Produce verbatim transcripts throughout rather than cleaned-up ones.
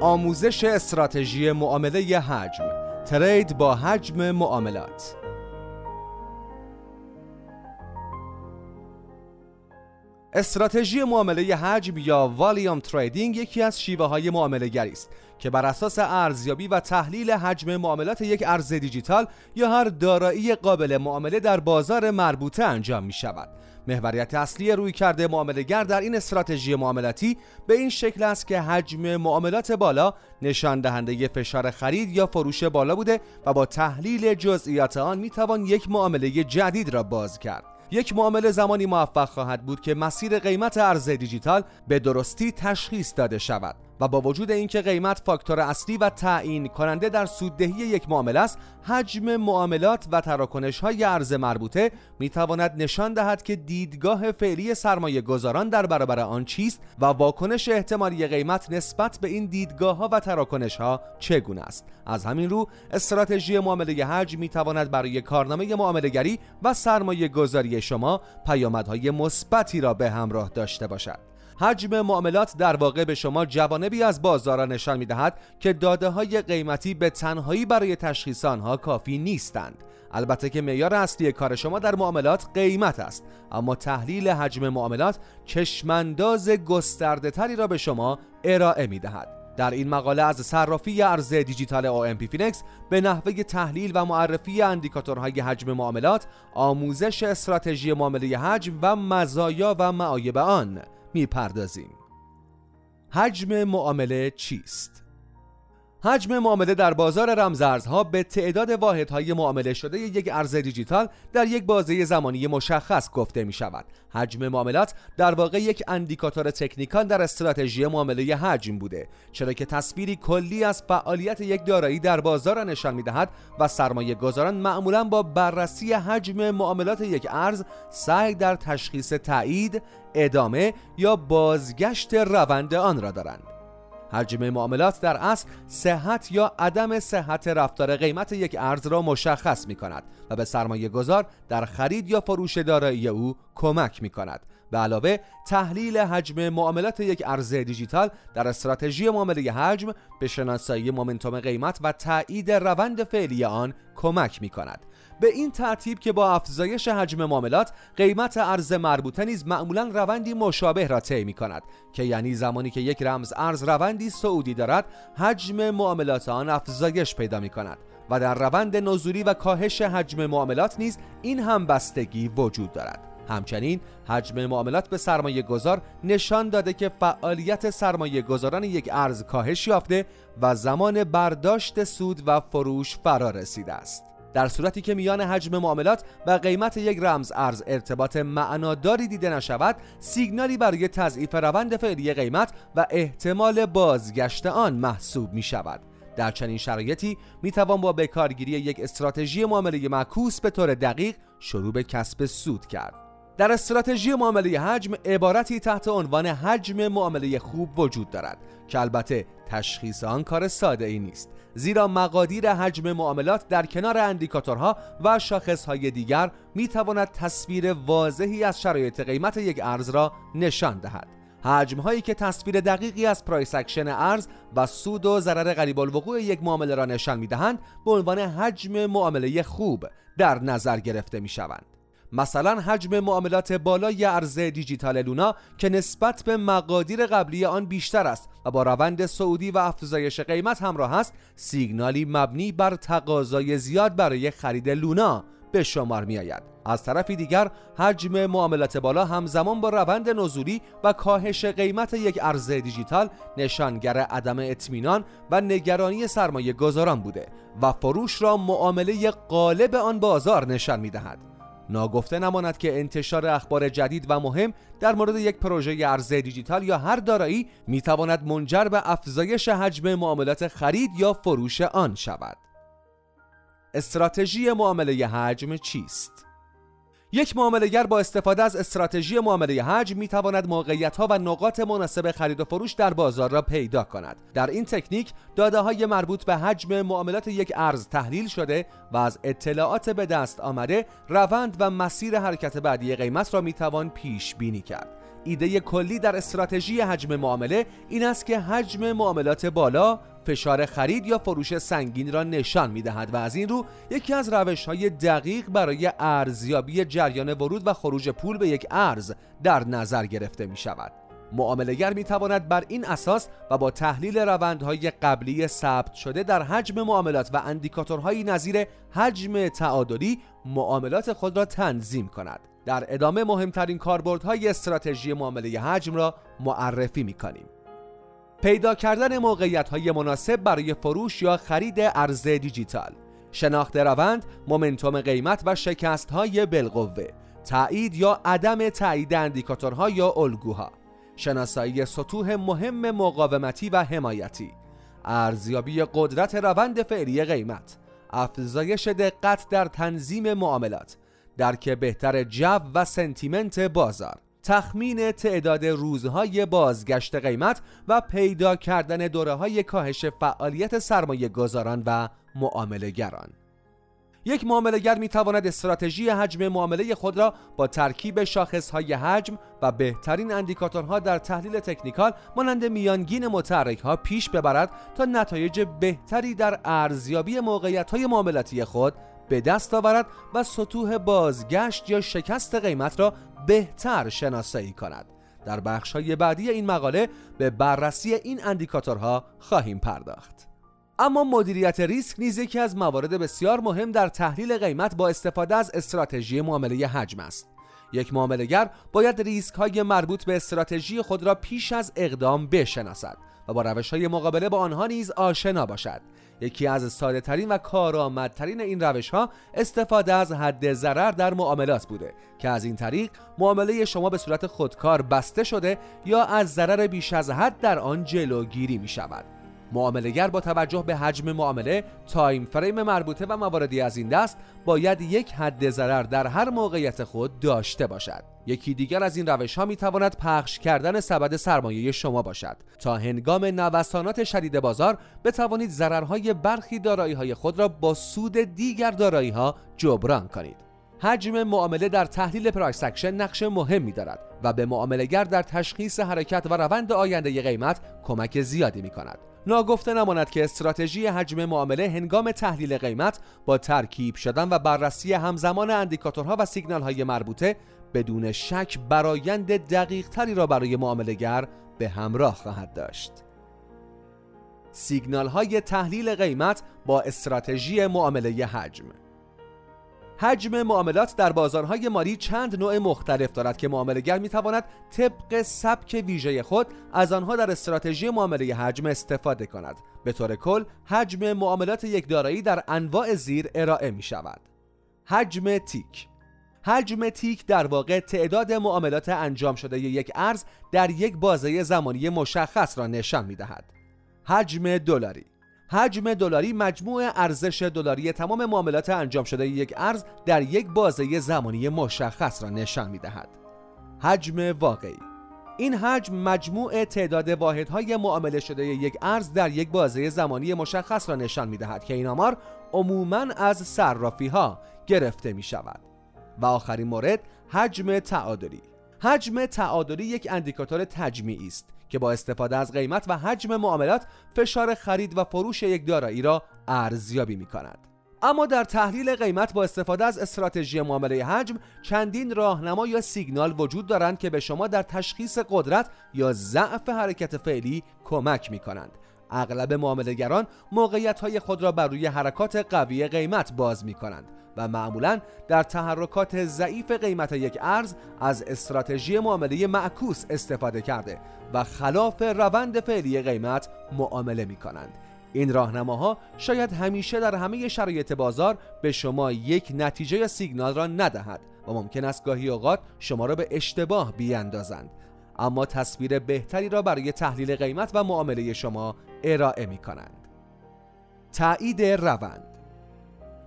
آموزش استراتژی معامله ی حجم، ترید با حجم معاملات. استراتژی معامله ی حجم یا والیوم تریدینگ یکی از شیوه های معامله گری است که بر اساس ارزیابی و تحلیل حجم معاملات یک ارز دیجیتال یا هر دارایی قابل معامله در بازار مربوطه انجام می شود. محوریت اصلی رویکرد معامله گر در این استراتژی معاملاتی به این شکل است که حجم معاملات بالا نشان دهنده فشار خرید یا فروش بالا بوده و با تحلیل جزئیات آن می توان یک معامله جدید را باز کرد. یک معامله زمانی موفق خواهد بود که مسیر قیمت ارز دیجیتال به درستی تشخیص داده شود و با وجود اینکه قیمت فاکتور اصلی و تعیین کننده در سوددهی یک معامله است، حجم معاملات و تراکنش‌های ارز مربوطه می‌تواند نشان دهد که دیدگاه فعلی سرمایه‌گذاران در برابر آن چیست و واکنش احتمالی قیمت نسبت به این دیدگاه‌ها و تراکنش‌ها چگونه است. از همین رو استراتژی معامله حجم می‌تواند برای کارنامه معامله‌گری و سرمایه‌گذاری شما پیامدهای مثبتی را به همراه داشته باشد. حجم معاملات در واقع به شما جوانبی از بازار را نشان می‌دهد که داده‌های قیمتی به تنهایی برای تشخیص آنها کافی نیستند. البته که معیار اصلی کار شما در معاملات قیمت است، اما تحلیل حجم معاملات چشمانداز گسترده‌تری را به شما ارائه می‌دهد. در این مقاله از صرافی ارز دیجیتال ompfinex به نحوه تحلیل و معرفی اندیکاتورهای حجم معاملات، آموزش استراتژی معامله حجم و مزایا و معایب آن می‌پردازیم. حجم معامله چیست؟ حجم معامله در بازار رمزارزها به تعداد واحدهای معامله شده یک ارز دیجیتال در یک بازه زمانی مشخص گفته می شود. حجم معاملات در واقع یک اندیکاتور تکنیکال در استراتژی معامله حجم بوده، چرا که تصویری کلی از فعالیت یک دارایی در بازار نشان می دهد و سرمایه گذاران معمولا با بررسی حجم معاملات یک ارز سعی در تشخیص تایید، ادامه یا بازگشت روند آن را دارند. حجم معاملات در اصل صحت یا عدم صحت رفتار قیمت یک ارز را مشخص می کند و به سرمایه گذار در خرید یا فروش دارایی او کمک می کند. به علاوه تحلیل حجم معاملات یک ارز دیجیتال در استراتژی معامله حجم به شناسایی مومنتوم قیمت و تایید روند فعلی آن کمک می کند. به این ترتیب که با افزایش حجم معاملات قیمت ارز مربوطه نیز معمولا روندی مشابه را طی می‌کند، که یعنی زمانی که یک رمز ارز روندی صعودی دارد حجم معاملات آن افزایش پیدا می‌کند و در روند نزولی و کاهش حجم معاملات نیز این همبستگی وجود دارد. همچنین حجم معاملات به سرمایه گذار نشان داده که فعالیت سرمایه گذاران یک ارز کاهش یافته و زمان برداشت سود و فروش فرا رسیده است. در صورتی که میان حجم معاملات و قیمت یک رمز ارز ارتباط معناداری دیده نشود، سیگنالی برای تضعیف روند فعلی قیمت و احتمال بازگشت آن محسوب می شود. در چنین شرایطی می توان با بکارگیری یک استراتژی معامله معکوس به طور دقیق شروع به کسب سود کرد. در استراتژی معامله حجم عبارتی تحت عنوان حجم معامله خوب وجود دارد که البته تشخیص آن کار ساده ای نیست، زیرا مقادیر حجم معاملات در کنار اندیکاتورها و شاخصهای دیگر می تواند تصویر واضحی از شرایط قیمت یک ارز را نشان دهد. حجم‌هایی که تصویر دقیقی از پرایس اکشن ارز و سود و ضرر قریب الوقوع یک معامله را نشان می‌دهند به عنوان حجم معامله خوب در نظر گرفته می‌شوند. مثلا حجم معاملات بالای ارز دیجیتال لونا که نسبت به مقادیر قبلی آن بیشتر است و با روند صعودی و افزایش قیمت همراه است، سیگنالی مبنی بر تقاضای زیاد برای خرید لونا به شمار می آید. از طرف دیگر حجم معاملات بالا همزمان با روند نزولی و کاهش قیمت یک ارز دیجیتال نشانگر عدم اطمینان و نگرانی سرمایه گذاران بوده و فروش را معامله غالب آن بازار نشان می دهد. ناگفته نماند که انتشار اخبار جدید و مهم در مورد یک پروژه ارز دیجیتال یا هر دارایی میتواند منجر به افزایش حجم معاملات خرید یا فروش آن شود. استراتژی معامله حجم چیست؟ یک معاملهگر با استفاده از استراتژی معامله حجم می تواند موقعیت‌ها و نقاط مناسب خرید و فروش در بازار را پیدا کند. در این تکنیک داده‌های مربوط به حجم معاملات یک ارز تحلیل شده و از اطلاعات به دست آمده روند و مسیر حرکت بعدی قیمت را می توان پیش بینی کرد. ایده کلی در استراتژی حجم معامله این است که حجم معاملات بالا فشار خرید یا فروش سنگین را نشان می‌دهد و از این رو یکی از روش‌های دقیق برای ارزیابی جریان ورود و خروج پول به یک ارز در نظر گرفته می‌شود. معامله‌گر می‌تواند بر این اساس و با تحلیل روندهای قبلی ثبت شده در حجم معاملات و اندیکاتورهایی نظیر حجم تعادلی معاملات خود را تنظیم کند. در ادامه مهمترین کاربردهای استراتژی معامله حجم را معرفی می‌کنیم. پیدا کردن موقعیت‌های مناسب برای فروش یا خرید ارز دیجیتال، شناخت روند، مومنتوم قیمت و شکست‌های بالقوه، تایید یا عدم تایید اندیکاتورها یا الگوها، شناسایی سطوح مهم مقاومتی و حمایتی، ارزیابی قدرت روند فعلی قیمت، افزایش دقت در تنظیم معاملات، درک بهتر جو و سنتیمنت بازار، تخمین تعداد روزهای بازگشت قیمت و پیدا کردن دوره‌های کاهش فعالیت سرمایه گذاران و معامله گران. یک معامله گر می تواند استراتژی حجم معامله خود را با ترکیب شاخصهای حجم و بهترین اندیکاتورها در تحلیل تکنیکال مانند میانگین متحرک‌ها پیش ببرد تا نتایج بهتری در ارزیابی موقعیت‌های معاملاتی خود به دست آورد و سطوح بازگشت یا شکست قیمت را بهتر شناسایی کند. در بخش‌های بعدی این مقاله به بررسی این اندیکاتورها خواهیم پرداخت. اما مدیریت ریسک نیز یکی از موارد بسیار مهم در تحلیل قیمت با استفاده از استراتژی معامله حجم است. یک معامله‌گر باید ریسک‌های مربوط به استراتژی خود را پیش از اقدام بشناسد و با روش‌های مقابله با آنها نیز آشنا باشد. یکی از ساده‌ترین و کارآمدترین این روش‌ها استفاده از حد ضرر در معاملات بوده که از این طریق معامله شما به صورت خودکار بسته شده یا از ضرر بیش از حد در آن جلوگیری می‌شود. معامله‌گر با توجه به حجم معامله، تایم فریم مربوطه و مواردی از این دست باید یک حد ضرر در هر موقعیت خود داشته باشد. یکی دیگر از این روش‌ها می‌تواند پخش کردن سبد سرمایه شما باشد تا هنگام نوسانات شدید بازار بتوانید ضررهای برخی دارایی‌های خود را با سود دیگر دارایی‌ها جبران کنید. حجم معامله در تحلیل پرایس اکشن نقش مهمی دارد و به معامله‌گر در تشخیص حرکت و روند آینده قیمت کمک زیادی می‌کند. ناگفته نماند که استراتژی حجم معامله هنگام تحلیل قیمت با ترکیب شدن و بررسی همزمان اندیکاتورها و سیگنال‌های مربوطه بدون شک برایند دقیق‌تری را برای معامله‌گر به همراه خواهد داشت. سیگنال‌های تحلیل قیمت با استراتژی معامله حجم. حجم معاملات در بازارهای مالی چند نوع مختلف دارد که معامله‌گر می‌تواند طبق سبک ویژه خود از آنها در استراتژی معامله حجم استفاده کند. به طور کل، حجم معاملات یک دارایی در انواع زیر ارائه می‌شود. حجم تیک. حجم تیک در واقع تعداد معاملات انجام شده یک ارز در یک بازه زمانی مشخص را نشان می‌دهد. حجم دلاری. حجم دلاری مجموع ارزش دلاری تمام معاملات انجام شده یک ارز در یک بازه زمانی مشخص را نشان می‌دهد. حجم واقعی. این حجم مجموع تعداد واحدهای معامله شده یک ارز در یک بازه زمانی مشخص را نشان می‌دهد که این آمار عموماً از صرافی‌ها گرفته می‌شود. و آخرین مورد، حجم تعادلی. حجم تعادلی یک اندیکاتور تجمیعی است که با استفاده از قیمت و حجم معاملات فشار خرید و فروش یک دارایی را ارزیابی می‌کند. اما در تحلیل قیمت با استفاده از استراتژی معامله حجم چندین راهنما یا سیگنال وجود دارند که به شما در تشخیص قدرت یا ضعف حرکت فعلی کمک می‌کنند. اغلب معامله‌گران موقعیت‌های خود را بر روی حرکات قوی قیمت باز می‌کنند و معمولاً در تحرکات ضعیف قیمت یک ارز از استراتژی معامله معکوس استفاده کرده و خلاف روند فعلی قیمت معامله می‌کنند. این راهنماها شاید همیشه در همه شرایط بازار به شما یک نتیجه یا سیگنال را ندهد و ممکن است گاهی اوقات شما را به اشتباه بیاندازند، اما تصویر بهتری را برای تحلیل قیمت و معامله شما ارائه می‌کنند. تایید روند.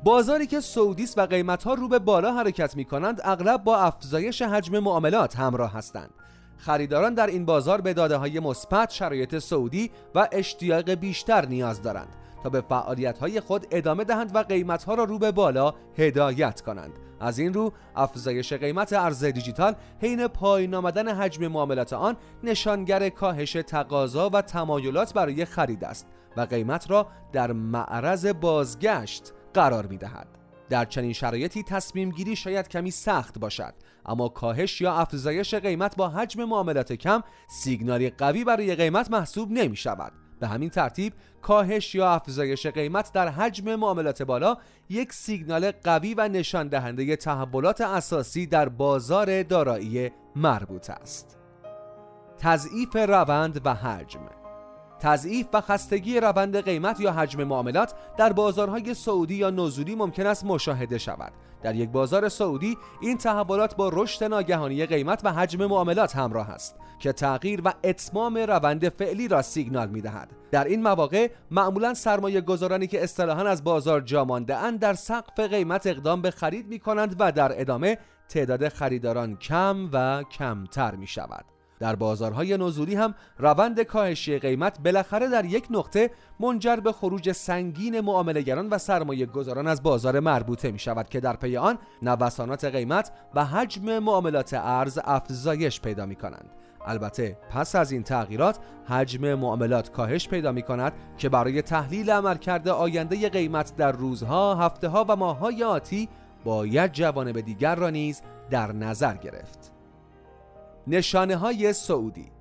بازاری که سعودیست و قیمت‌ها رو به بالا حرکت می‌کنند اغلب با افزایش حجم معاملات همراه هستند. خریداران در این بازار به داده‌های مثبت شرایط سعودی و اشتیاق بیشتر نیاز دارند تا به فعالیت‌های خود ادامه دهند و قیمت‌ها را رو به بالا هدایت کنند. از این رو افزایش قیمت ارز دیجیتال حین پایین آمدن حجم معاملات آن نشانگر کاهش تقاضا و تمایلات برای خرید است و قیمت را در معرض بازگشت قرار می‌دهد. در چنین شرایطی تصمیم گیری شاید کمی سخت باشد، اما کاهش یا افزایش قیمت با حجم معاملات کم سیگنالی قوی برای قیمت محسوب نمی شود. به همین ترتیب کاهش یا افزایش قیمت در حجم معاملات بالا یک سیگنال قوی و نشان دهنده تحولات اساسی در بازار دارایی مربوط است. تضعیف روند و حجم. تضعیف و خستگی روند قیمت یا حجم معاملات در بازارهای سعودی یا نزولی ممکن است مشاهده شود. در یک بازار سعودی این تحولات با رشد ناگهانی قیمت و حجم معاملات همراه است که تغییر و اتمام روند فعلی را سیگنال می‌دهد. در این مواقع معمولاً سرمایه گذارانی که اصطلاحاً از بازار جا مانده‌اند در سقف قیمت اقدام به خرید می‌کنند و در ادامه تعداد خریداران کم و کمتر می‌شود. در بازارهای نزولی هم روند کاهشی قیمت بالاخره در یک نقطه منجر به خروج سنگین معاملهگران و سرمایه گذاران از بازار مربوطه می شود که در پی آن نوسانات قیمت و حجم معاملات ارز افزایش پیدا می کنند. البته پس از این تغییرات حجم معاملات کاهش پیدا می کند که برای تحلیل عملکرد آینده قیمت در روزها، هفته‌ها و ماه‌های آتی باید جوانب دیگر را نیز در نظر گرفت. نشانه‌های سعودی.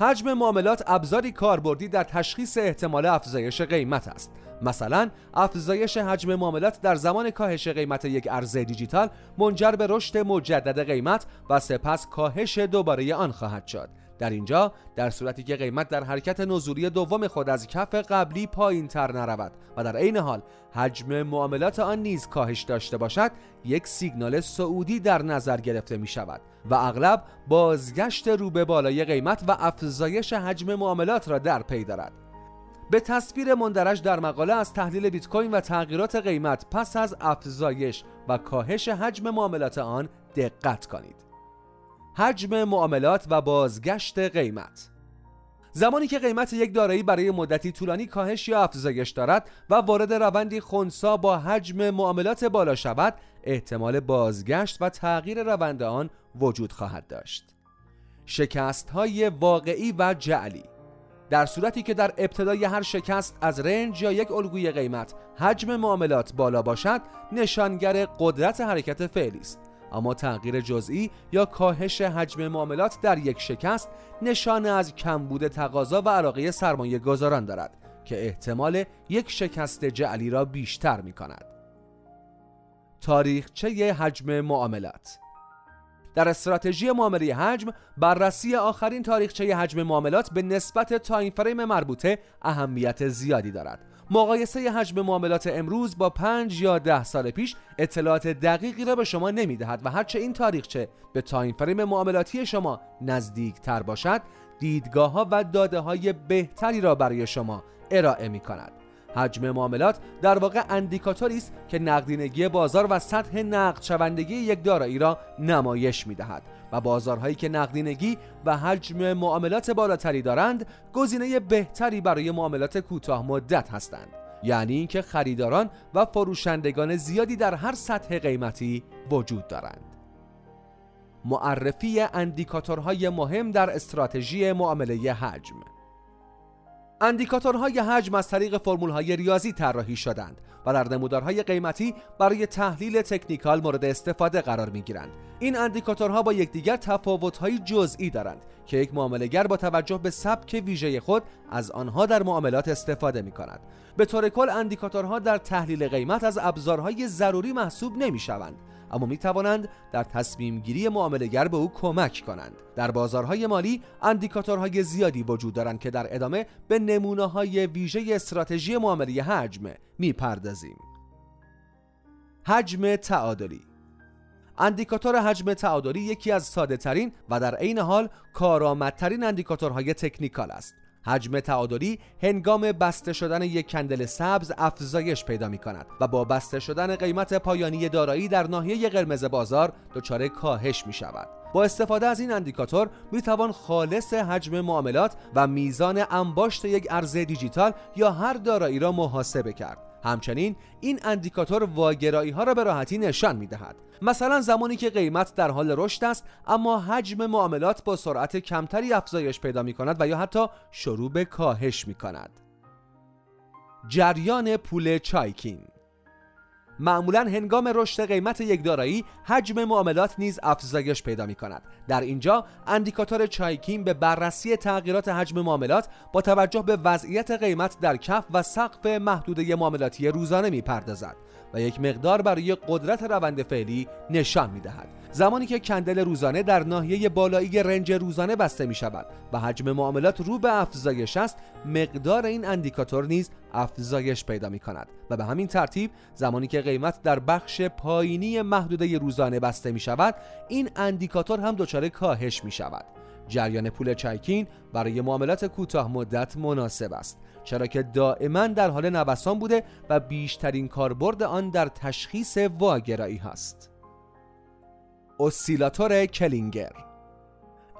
حجم معاملات ابزاری کاربردی در تشخیص احتمال افزایش قیمت است. مثلا افزایش حجم معاملات در زمان کاهش قیمت یک ارز دیجیتال منجر به رشد مجدد قیمت و سپس کاهش دوباره آن خواهد شد. در اینجا در صورتی که قیمت در حرکت نزولی دوم خود از کف قبلی پایین‌تر نرود و در عین حال حجم معاملات آن نیز کاهش داشته باشد، یک سیگنال صعودی در نظر گرفته می شود و اغلب بازگشت رو به بالای قیمت و افزایش حجم معاملات را در پی دارد. به تصویر مندرج در مقاله از تحلیل بیت کوین و تغییرات قیمت پس از افزایش و کاهش حجم معاملات آن دقت کنید. حجم معاملات و بازگشت قیمت. زمانی که قیمت یک دارایی برای مدتی طولانی کاهش یا افزایش دارد و وارد روندی خنثی با حجم معاملات بالا شود، احتمال بازگشت و تغییر روند آن وجود خواهد داشت. شکست‌های واقعی و جعلی. در صورتی که در ابتدای هر شکست از رنج یا یک الگوی قیمت حجم معاملات بالا باشد، نشانگر قدرت حرکت فعلی است. اما تغییر جزئی یا کاهش حجم معاملات در یک شکست نشانه از کمبود تقاضا و علاقه سرمایه گذاران دارد که احتمال یک شکست جعلی را بیشتر می کند. تاریخچه حجم معاملات. در استراتژی معامله حجم بررسی آخرین تاریخچه حجم معاملات به نسبت تایم فریم مربوطه اهمیت زیادی دارد. مقایسه حجم معاملات امروز با پنج یا ده سال پیش اطلاعات دقیقی را به شما نمی‌دهد و هرچه این تاریخچه به تایم فریم معاملاتی شما نزدیک‌تر باشد، دیدگاه‌ها و داده‌های بهتری را برای شما ارائه می‌کند. حجم معاملات در واقع اندیکاتوری است که نقدینگی بازار و سطح نقد شوندگی یک دارایی را نمایش می‌دهد و بازارهایی که نقدینگی و حجم معاملات بالاتری دارند گزینه بهتری برای معاملات کوتاه مدت هستند، یعنی اینکه خریداران و فروشندگان زیادی در هر سطح قیمتی وجود دارند. معرفی اندیکاتورهای مهم در استراتژی معامله حجم. اندیکاتورهای حجم از طریق فرمول‌های ریاضی طراحی شدند و در نمودارهای قیمتی برای تحلیل تکنیکال مورد استفاده قرار می‌گیرند. این اندیکاتورها با یکدیگر تفاوت‌های جزئی دارند که یک معامله‌گر با توجه به سبک ویژه خود از آنها در معاملات استفاده می‌کند. به طور کل اندیکاتورها در تحلیل قیمت از ابزارهای ضروری محسوب نمی‌شوند، اما می توانند در تصمیم گیری معامله‌گر به او کمک کنند. در بازارهای مالی اندیکاتورهای زیادی وجود دارند که در ادامه به نمونه‌های ویژه استراتژی معامله حجم می‌پردازیم. حجم تعادلی. اندیکاتور حجم تعادلی یکی از ساده‌ترین و در عین حال کارآمدترین اندیکاتورهای تکنیکال است. حجم تعادلی هنگام بسته شدن یک کندل سبز افزایش پیدا می کند و با بسته شدن قیمت پایانی دارایی در ناحیه قرمز بازار دچار کاهش می شود. با استفاده از این اندیکاتور می توان خالص حجم معاملات و میزان انباشت یک ارز دیجیتال یا هر دارایی را محاسبه کرد. همچنین این اندیکاتور واگرایی ها را به راحتی نشان می دهد. مثلا زمانی که قیمت در حال رشد است اما حجم معاملات با سرعت کمتری افزایش پیدا می کند و یا حتی شروع به کاهش می کند. جریان پول چایکین. معمولا هنگام رشد قیمت یک دارایی حجم معاملات نیز افزایش پیدا می کند. در اینجا اندیکاتور چایکین به بررسی تغییرات حجم معاملات با توجه به وضعیت قیمت در کف و سقف محدوده معاملاتی روزانه می پردازد و یک مقدار برای قدرت روند فعلی نشان می دهد. زمانی که کندل روزانه در ناحیه بالایی رنج روزانه بسته می شود و حجم معاملات رو به افزایش است، مقدار این اندیکاتور نیز افزایش پیدا می کند و به همین ترتیب زمانی که قیمت در بخش پایینی محدوده روزانه بسته می شود، این اندیکاتور هم دچار کاهش می شود. جریان پول چایکین برای معاملات کوتاه مدت مناسب است، چرا که دائما در حال نوسان بوده و بیشترین کاربرد آن در تشخیص واگرایی هست. اسیلاتور کلینگر.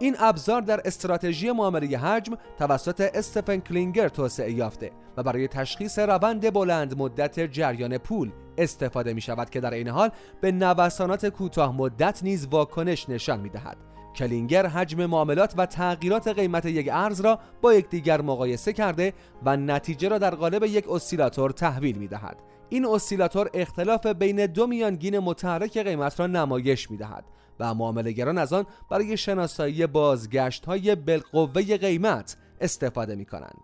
این ابزار در استراتژی معامله حجم توسط استفن کلینگر توسعه یافته و برای تشخیص روند بلند مدت جریان پول استفاده می شود که در این حال به نوسانات کوتاه مدت نیز واکنش نشان می دهد. کلینگر حجم معاملات و تغییرات قیمت یک ارز را با یکدیگر مقایسه کرده و نتیجه را در قالب یک اسیلاتور تحویل می دهد. این اسیلاتور اختلاف بین دو میانگین متحرک قیمت را نمایش می دهد و معامله‌گران از آن برای شناسایی بازگشت‌های بالقوه قیمت استفاده می کنند.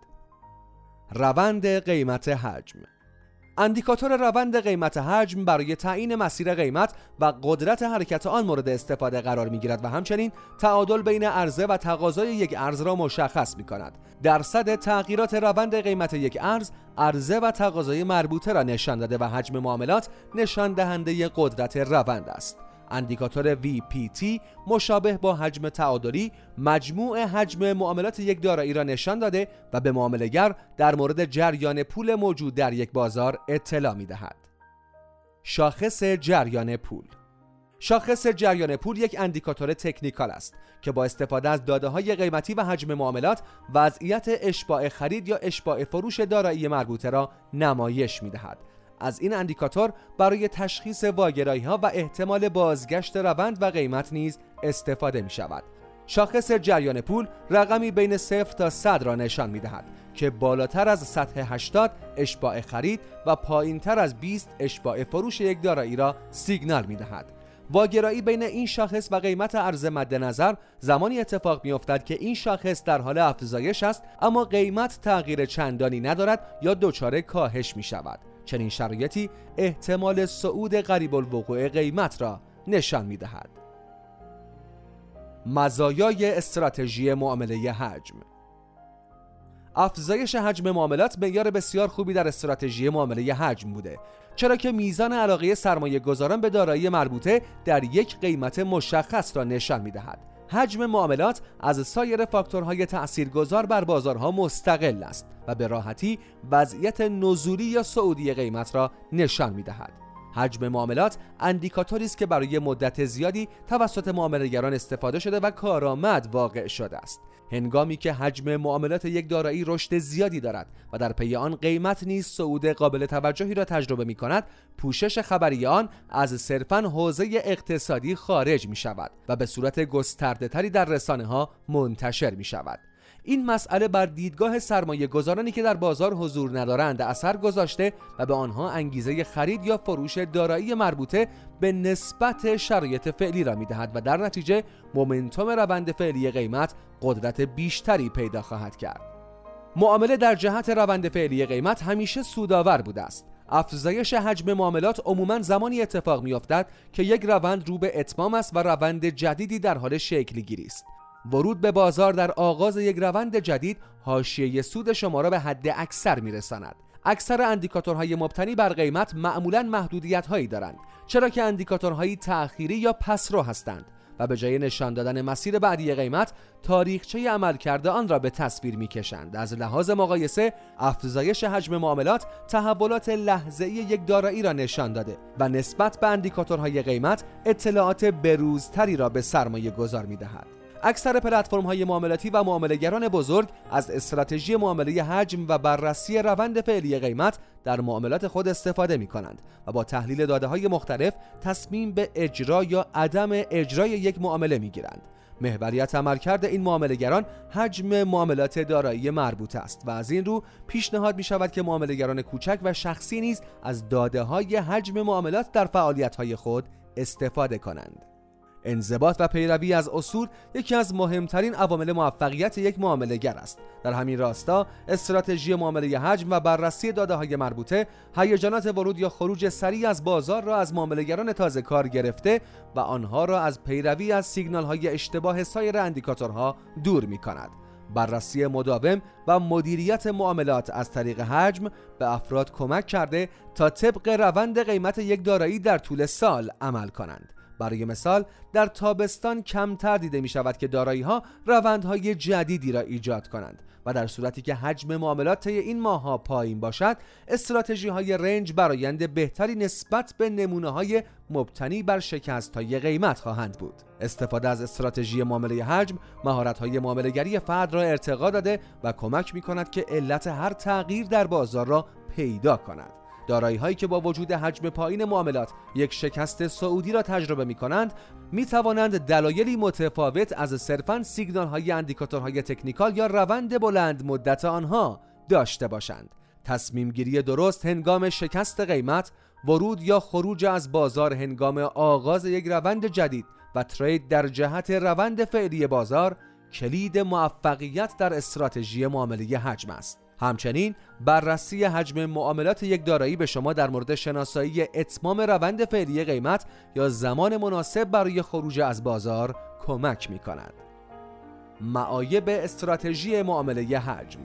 روند قیمت حجم. اندیکاتور روند قیمت حجم برای تعیین مسیر قیمت و قدرت حرکت آن مورد استفاده قرار می گیرد و همچنین تعادل بین عرضه و تقاضای یک ارز را مشخص می کند. درصد تغییرات روند قیمت یک ارز، عرضه و تقاضای مربوطه را نشان داده و حجم معاملات نشان دهنده قدرت روند است. اندیکاتور وی پی تی مشابه با حجم تعادلی مجموع حجم معاملات یک دارایی را نشان داده و به معامله‌گر در مورد جریان پول موجود در یک بازار اطلاع می‌دهد. شاخص جریان پول. شاخص جریان پول یک اندیکاتور تکنیکال است که با استفاده از داده‌های قیمتی و حجم معاملات وضعیت اشباع خرید یا اشباع فروش دارایی مربوطه را نمایش می‌دهد. از این اندیکاتور برای تشخیص واگرایی‌ها و احتمال بازگشت روند و قیمت نیز استفاده می شود. شاخص جریان پول رقمی بین صفر تا صد را نشان می دهد که بالاتر از سطح هشتاد اشباع خرید و پایینتر از بیست اشباع فروش یک دارایی را سیگنال می دهد. واگرایی بین این شاخص و قیمت ارز مد نظر زمانی اتفاق می‌افتد که این شاخص در حال افزایش است اما قیمت تغییر چندانی ندارد یا دچار کاهش می شود. چنین شرایطی احتمال صعود قریب الوقوع قیمت را نشان می دهد. مزایای استراتژی معامله حجم. افزایش حجم معاملات معیار بسیار خوبی در استراتژی معامله حجم بوده، چرا که میزان علاقه سرمایه گذاران به دارایی مربوطه در یک قیمت مشخص را نشان می دهد. حجم معاملات از سایر فاکتورهای تأثیرگذار بر بازارها مستقل است و به راحتی وضعیت نزولی یا صعودی قیمت را نشان می‌دهد. حجم معاملات اندیکاتوری است که برای مدت زیادی توسط معامله‌گران استفاده شده و کارآمد واقع شده است. هنگامی که حجم معاملات یک دارایی رشد زیادی دارد و در پی آن قیمت نیز صعود قابل توجهی را تجربه می کند، پوشش خبری آن از صرفاً حوزه اقتصادی خارج می شود و به صورت گسترده تری در رسانه ها منتشر می شود. این مسئله بر دیدگاه سرمایه گذارانی که در بازار حضور ندارند اثر گذاشته و به آنها انگیزه خرید یا فروش دارایی مربوطه به نسبت شرایط فعلی را میدهد و در نتیجه مومنتوم روند فعلی قیمت قدرت بیشتری پیدا خواهد کرد. معامله در جهت روند فعلی قیمت همیشه سودآور بوده است. افزایش حجم معاملات عموماً زمانی اتفاق میافتد که یک روند رو به اتمام است و روند جدیدی در حال شکل‌گیری است. ورود به بازار در آغاز یک روند جدید حاشیه سود شما را به حد اکثر میرساند. اکثر اندیکاتورهای مبتنی بر قیمت معمولاً محدودیت‌هایی دارند، چرا که اندیکاتورهای تأخیری یا پسرو هستند و به جای نشان دادن مسیر بعدی قیمت تاریخچه عملکرد آن را به تصویر می‌کشند. از لحاظ مقایسه افزایش حجم معاملات تحولات لحظه‌ای یک دارایی را نشان داده و نسبت به اندیکاتورهای قیمت اطلاعات بروزتری را به سرمایه گذار می‌دهد. اکثر پلتفرم‌های معاملاتی و معاملهگران بزرگ از استراتژی معامله حجم و بررسی روند فعلی قیمت در معاملات خود استفاده می‌کنند و با تحلیل داده‌های مختلف تصمیم به اجرا یا عدم اجرای یک معامله می‌گیرند. محوریت عملکرد این معاملهگران حجم معاملات دارایی مربوطه است و از این رو پیشنهاد می‌شود که معاملهگران کوچک و شخصی نیز از داده‌های حجم معاملات در فعالیت‌های خود استفاده کنند. انضباط و پیروی از اصول یکی از مهمترین عوامل موفقیت یک معامله‌گر است. در همین راستا استراتژی معامله حجم و بررسی داده‌های مربوطه هیجانات ورود یا خروج سریع از بازار را از معامله‌گران تازه کار گرفته و آنها را از پیروی از سیگنال‌های اشتباه سایر اندیکاتورها دور می‌کند. بررسی مداوم و مدیریت معاملات از طریق حجم به افراد کمک کرده تا طبق روند قیمت یک دارایی در طول سال عمل کنند. برای مثال در تابستان کمتر دیده می شود که دارایی ها روندهای جدیدی را ایجاد کنند و در صورتی که حجم معاملات طی این ماه ها پایین باشد استراتژی های رنج برآیند بهتری نسبت به نمونه های مبتنی بر شکست های قیمت خواهند بود. استفاده از استراتژی معامله حجم مهارت های معامله گری فرد را ارتقا داده و کمک می کند که علت هر تغییر در بازار را پیدا کند. دارایی هایی که با وجود حجم پایین معاملات یک شکست صعودی را تجربه می کنند می توانند دلایلی متفاوت از صرفاً سیگنال های اندیکاتورهای تکنیکال یا روند بلند مدت آنها داشته باشند. تصمیم گیری درست هنگام شکست قیمت، ورود یا خروج از بازار هنگام آغاز یک روند جدید و ترید در جهت روند فعلی بازار کلید موفقیت در استراتژی معامله حجم است. همچنین بررسی حجم معاملات یک دارایی به شما در مورد شناسایی اتمام روند فعلی قیمت یا زمان مناسب برای خروج از بازار کمک می کند. معایب استراتژی معامله حجم: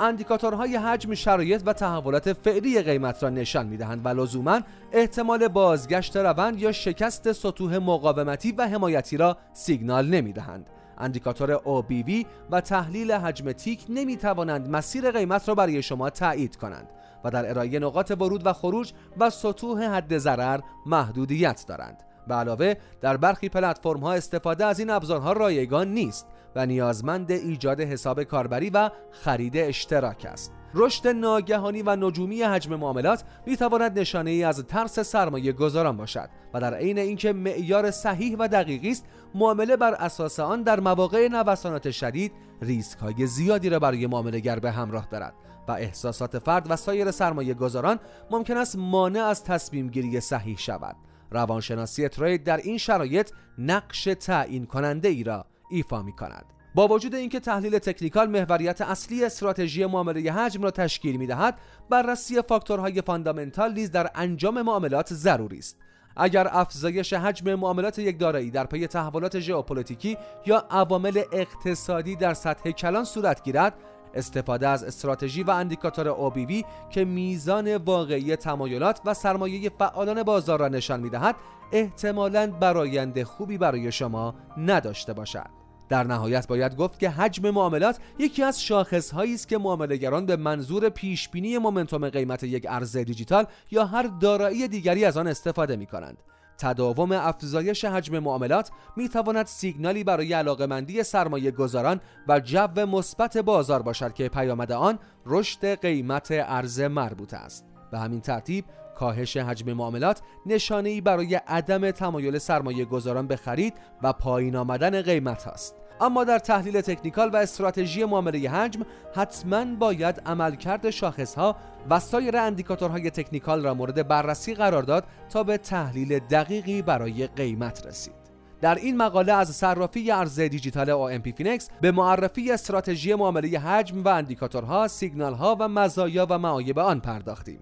اندیکاتورهای حجم شرایط و تحولات فعلی قیمت را نشان می دهند و لزوما احتمال بازگشت روند یا شکست سطوح مقاومتی و حمایتی را سیگنال نمی دهند. اندیکاتور او بی وی و تحلیل حجم تیک نمی توانند مسیر قیمت را برای شما تایید کنند و در ارائه نقاط ورود و خروج و سطوح حد ضرر محدودیت دارند. به علاوه در برخی پلتفرم ها استفاده از این ابزارها رایگان نیست و نیازمند ایجاد حساب کاربری و خرید اشتراک است. رشد ناگهانی و نجومی حجم معاملات می تواند نشانه ای از ترس سرمایه گذاران باشد و در عین اینکه معیار صحیح و دقیقی است، معامله بر اساس آن در مواقع نوسانات شدید ریسک های زیادی را برای معامله گر به همراه دارد و احساسات فرد و سایر سرمایه گذاران ممکن است مانع از تصمیم گیری صحیح شود. روانشناسی ترید در این شرایط نقش تعیین کننده ای را ایفا می کند. با وجود اینکه تحلیل تکنیکال محوریت اصلی استراتژی معامله حجم را تشکیل می دهد، بررسی فاکتورهای فاندامنتال نیز در انجام معاملات ضروری است. اگر افزایش حجم معاملات یک دارایی در پی تحولات ژئوپلیتیکی یا عوامل اقتصادی در سطح کلان صورت گیرد، استفاده از استراتژی و اندیکاتور او بی وی که میزان واقعی تمایلات و سرمایه فعالان بازار را نشان می‌دهد، احتمالاً برآیند خوبی برای شما نداشته باشد. در نهایت باید گفت که حجم معاملات یکی از شاخص‌هایی است که معامله‌گران به منظور پیش‌بینی مومنتوم قیمت یک ارز دیجیتال یا هر دارایی دیگری از آن استفاده می‌کنند. تداوم افزایش حجم معاملات می تواند سیگنالی برای علاقه‌مندی سرمایه گذاران و جو مثبت بازار باشد که پیامد آن رشد قیمت ارز مربوطه است. به همین ترتیب کاهش حجم معاملات نشانه‌ای برای عدم تمایل سرمایه گذاران به خرید و پایین آمدن قیمت است. اما در تحلیل تکنیکال و استراتژی معامله حجم حتما باید عملکرد شاخص‌ها و سایر اندیکاتورهای تکنیکال را مورد بررسی قرار داد تا به تحلیل دقیقی برای قیمت رسید. در این مقاله از صرافی ارز دیجیتال ompfinex به معرفی استراتژی معامله حجم و اندیکاتورها، سیگنال‌ها و مزایا و معایب آن پرداختیم.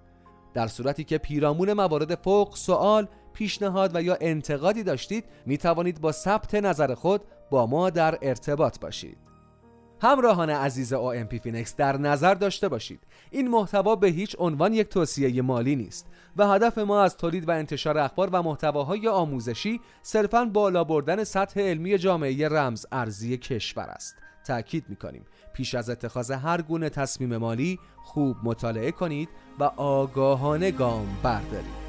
در صورتی که پیرامون موارد فوق سوال، پیشنهاد و یا انتقادی داشتید، می توانید با ثبت نظر خود با ما در ارتباط باشید. همراهان عزیز ompfinex در نظر داشته باشید این محتوا به هیچ عنوان یک توصیه مالی نیست و هدف ما از تولید و انتشار اخبار و محتواهای آموزشی صرفاً بالا بردن سطح علمی جامعه رمز ارزی کشور است. تأکید می‌کنیم پیش از اتخاذ هر گونه تصمیم مالی خوب مطالعه کنید و آگاهانه گام بردارید.